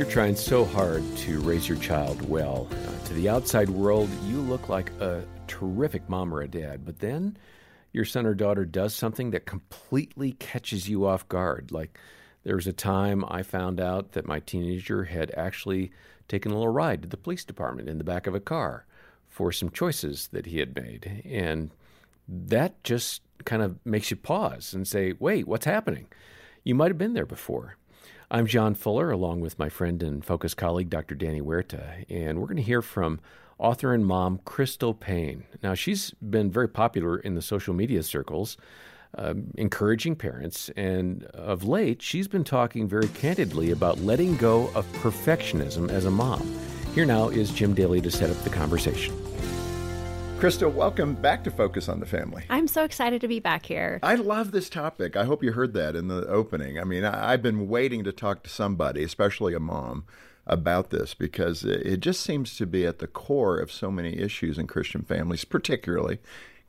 You're trying so hard to raise your child well. To the outside world, you look like a terrific mom or a dad, but then your son or daughter does something that completely catches you off guard. Like, there was a time I found out that my teenager had actually taken a little ride to the police department in the back of a car for some choices that he had made. And that just kind of makes you pause and say, wait, what's happening? You might have been there before. I'm John Fuller, along with my friend and Focus colleague, Dr. Danny Huerta, and we're going to hear from author and mom Crystal Paine. Now, she's been very popular in the social media circles, encouraging parents, and of late, she's been talking very candidly about letting go of perfectionism as a mom. Here now is Jim Daly to set up the conversation. Crystal, welcome back to Focus on the Family. I'm so excited to be back here. I love this topic. I hope you heard that in the opening. I mean, I've been waiting to talk to somebody, especially a mom, about this because it just seems to be at the core of so many issues in Christian families, particularly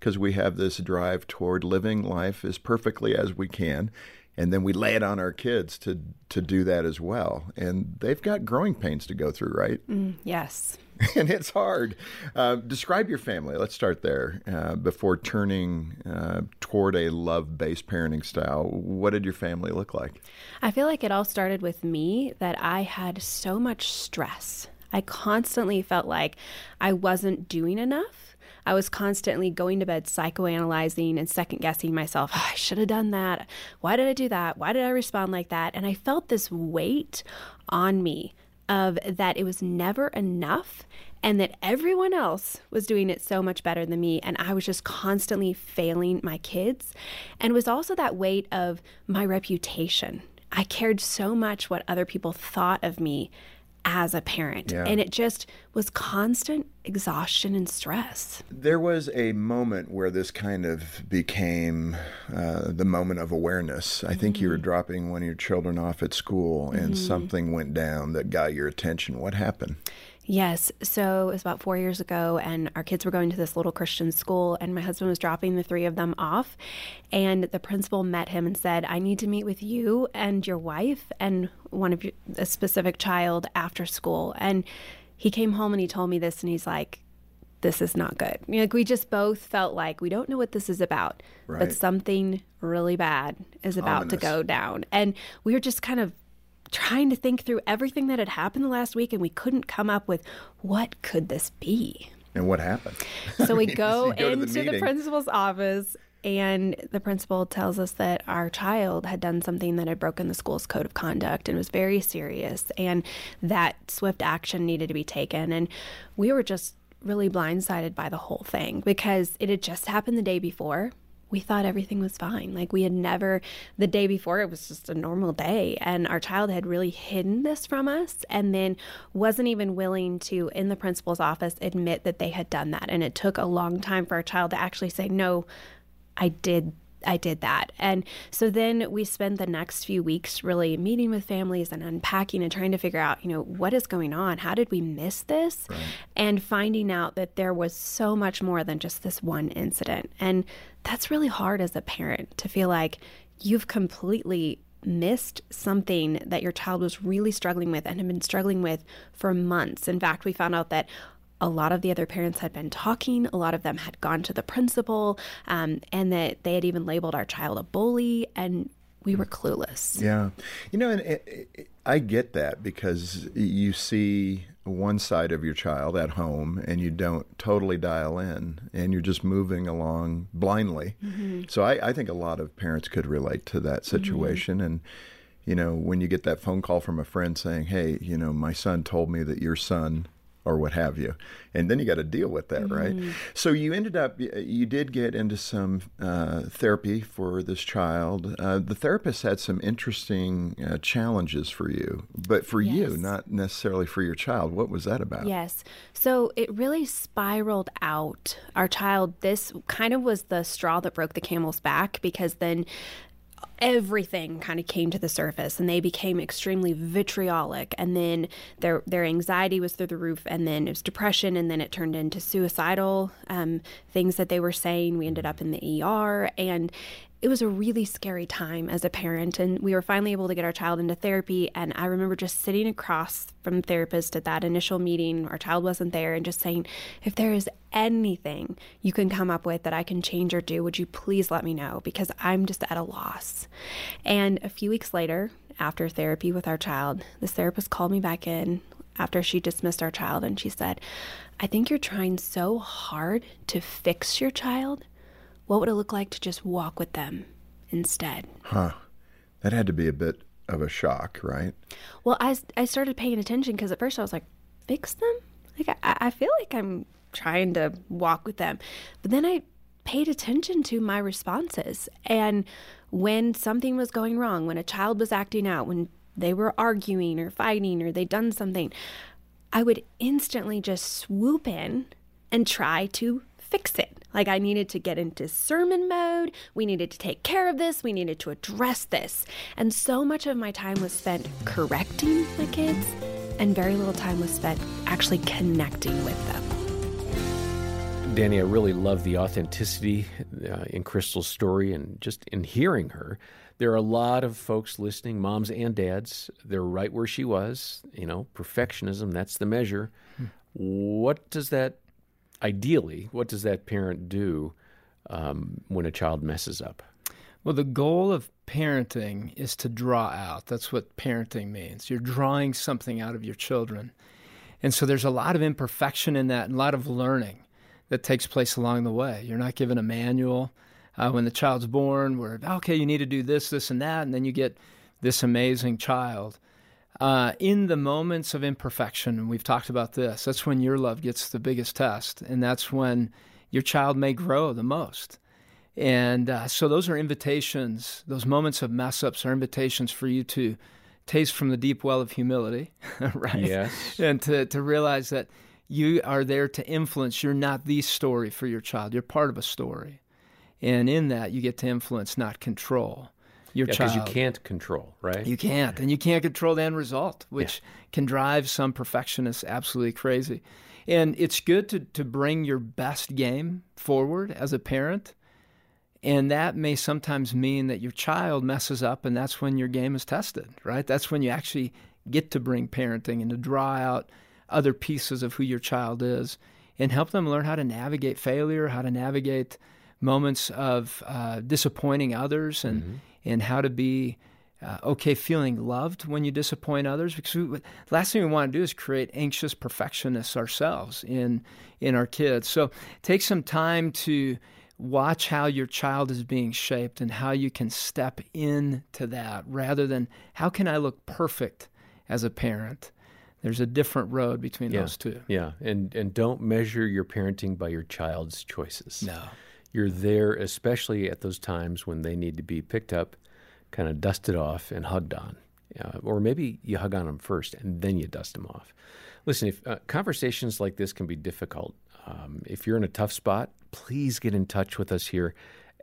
because we have this drive toward living life as perfectly as we can, and then we lay it on our kids to do that as well. And they've got growing pains to go through, right? Yes. And it's hard. Describe your family. Let's start there. Before turning toward a love-based parenting style, what did your family look like? I feel like it all started with me, that I had so much stress. I constantly felt like I wasn't doing enough. I was constantly going to bed psychoanalyzing and second-guessing myself. Oh, I should have done that. Why did I do that? Why did I respond like that? And I felt this weight on me of that it was never enough and that everyone else was doing it so much better than me, and I was just constantly failing my kids. And it was also that weight of my reputation. I cared so much what other people thought of me as a parent. Yeah. And it just was constant exhaustion and stress. There was a moment where this kind of became the moment of awareness. I think you were dropping one of your children off at school and something went down that got your attention. What happened? Yes. So it was about 4 years ago, and our kids were going to this little Christian school, and my husband was dropping the three of them off, and the principal met him and said, I need to meet with you and your wife and one of a specific child after school. And he came home and he told me this, and he's like, this is not good. You know, like, we just both felt like we don't know what this is about, right, but something really bad is about to go down. And we were just kind of trying to think through everything that had happened the last week, and we couldn't come up with what could this be. And what happened? So we go into the principal's office, and the principal tells us that our child had done something that had broken the school's code of conduct and was very serious, and that swift action needed to be taken. And we were just really blindsided by the whole thing because it had just happened the day before. We thought everything was fine. Like, we had never, the day before, it was just a normal day. And our child had really hidden this from us, and then wasn't even willing to, in the principal's office, admit that they had done that. And it took a long time for our child to actually say, no, I did that. And so then we spent the next few weeks really meeting with families and unpacking and trying to figure out, you know, what is going on? How did we miss this? Right. And finding out that there was so much more than just this one incident. And that's really hard as a parent, to feel like you've completely missed something that your child was really struggling with and had been struggling with for months. In fact, we found out that a lot of the other parents had been talking, a lot of them had gone to the principal, and that they had even labeled our child a bully, and we were clueless. Yeah. You know, and I get that, because you see one side of your child at home and you don't totally dial in, and you're just moving along blindly. Mm-hmm. So I think a lot of parents could relate to that situation. Mm-hmm. And you know, when you get that phone call from a friend saying, hey, you know, my son told me that your son, or what have you. And then you got to deal with that, right? So you ended up, you did get into some therapy for this child. The therapist had some interesting challenges for you, but for you, not necessarily for your child. What was that about? Yes. So it really spiraled out. Our child, this kind of was the straw that broke the camel's back, because then everything kind of came to the surface, and they became extremely vitriolic, and then their anxiety was through the roof, and then it was depression, and then it turned into suicidal things that they were saying. We ended up in the ER, and it was a really scary time as a parent, and we were finally able to get our child into therapy. And I remember just sitting across from the therapist at that initial meeting, our child wasn't there, and just saying, if there is anything you can come up with that I can change or do, would you please let me know, because I'm just at a loss. And a few weeks later, after therapy with our child, this therapist called me back in after she dismissed our child, and she said, I think you're trying so hard to fix your child. What would it look like to just walk with them instead? Huh. That had to be a bit of a shock, right? Well, I started paying attention, because at first I was like, fix them? Like, I feel like I'm trying to walk with them. But then I paid attention to my responses. And when something was going wrong, when a child was acting out, when they were arguing or fighting or they'd done something, I would instantly just swoop in and try to fix it. Like, I needed to get into sermon mode. We needed to take care of this. We needed to address this. And so much of my time was spent correcting my kids, and very little time was spent actually connecting with them. Danny, I really love the authenticity in Crystal's story, and just in hearing her. There are a lot of folks listening, moms and dads. They're right where she was. You know, perfectionism, that's the measure. Ideally, what does that parent do when a child messes up? Well, the goal of parenting is to draw out. That's what parenting means. You're drawing something out of your children. And so there's a lot of imperfection in that, and a lot of learning that takes place along the way. You're not given a manual. When the child's born, where, okay, you need to do this, this, and that, and then you get this amazing child. In the moments of imperfection, and we've talked about this, that's when your love gets the biggest test, and that's when your child may grow the most. And so those are invitations. Those moments of mess-ups are invitations for you to taste from the deep well of humility, right? Yes. And to realize that you are there to influence. You're not the story for your child. You're part of a story. And in that, you get to influence, not control. Because you can't control, right? You can't, and you can't control the end result, which can drive some perfectionists absolutely crazy. And it's good to bring your best game forward as a parent, and that may sometimes mean that your child messes up, and that's when your game is tested, right? That's when you actually get to bring parenting and to draw out other pieces of who your child is and help them learn how to navigate failure, how to navigate moments of disappointing others, and and how to be okay feeling loved when you disappoint others. Because the last thing we want to do is create anxious perfectionists ourselves in our kids. So take some time to watch how your child is being shaped and how you can step into that, rather than how can I look perfect as a parent. There's a different road between those two. Yeah, and don't measure your parenting by your child's choices. No. You're there, especially at those times when they need to be picked up, kind of dusted off, and hugged on. Or maybe you hug on them first, and then you dust them off. Listen, if conversations like this can be difficult. If you're in a tough spot, please get in touch with us here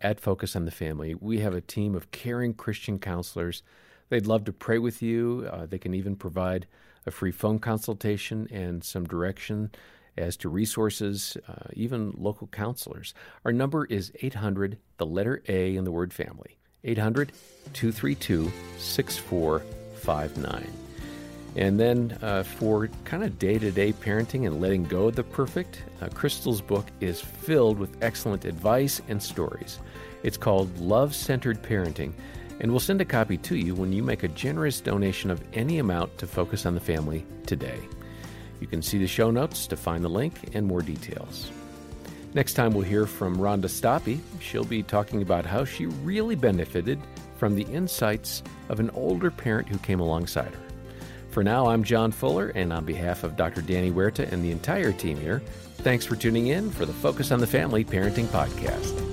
at Focus on the Family. We have a team of caring Christian counselors. They'd love to pray with you. They can even provide a free phone consultation and some direction as to resources, even local counselors. Our number is 800, the letter A in the word family, 800-232-6459. And then for kind of day-to-day parenting and letting go of the perfect, Crystal's book is filled with excellent advice and stories. It's called Love-Centered Parenting, and we'll send a copy to you when you make a generous donation of any amount to Focus on the Family today. You can see the show notes to find the link and more details. Next time we'll hear from Rhonda Stoppe. She'll be talking about how she really benefited from the insights of an older parent who came alongside her. For now, I'm John Fuller, and on behalf of Dr. Danny Huerta and the entire team here, thanks for tuning in for the Focus on the Family Parenting Podcast.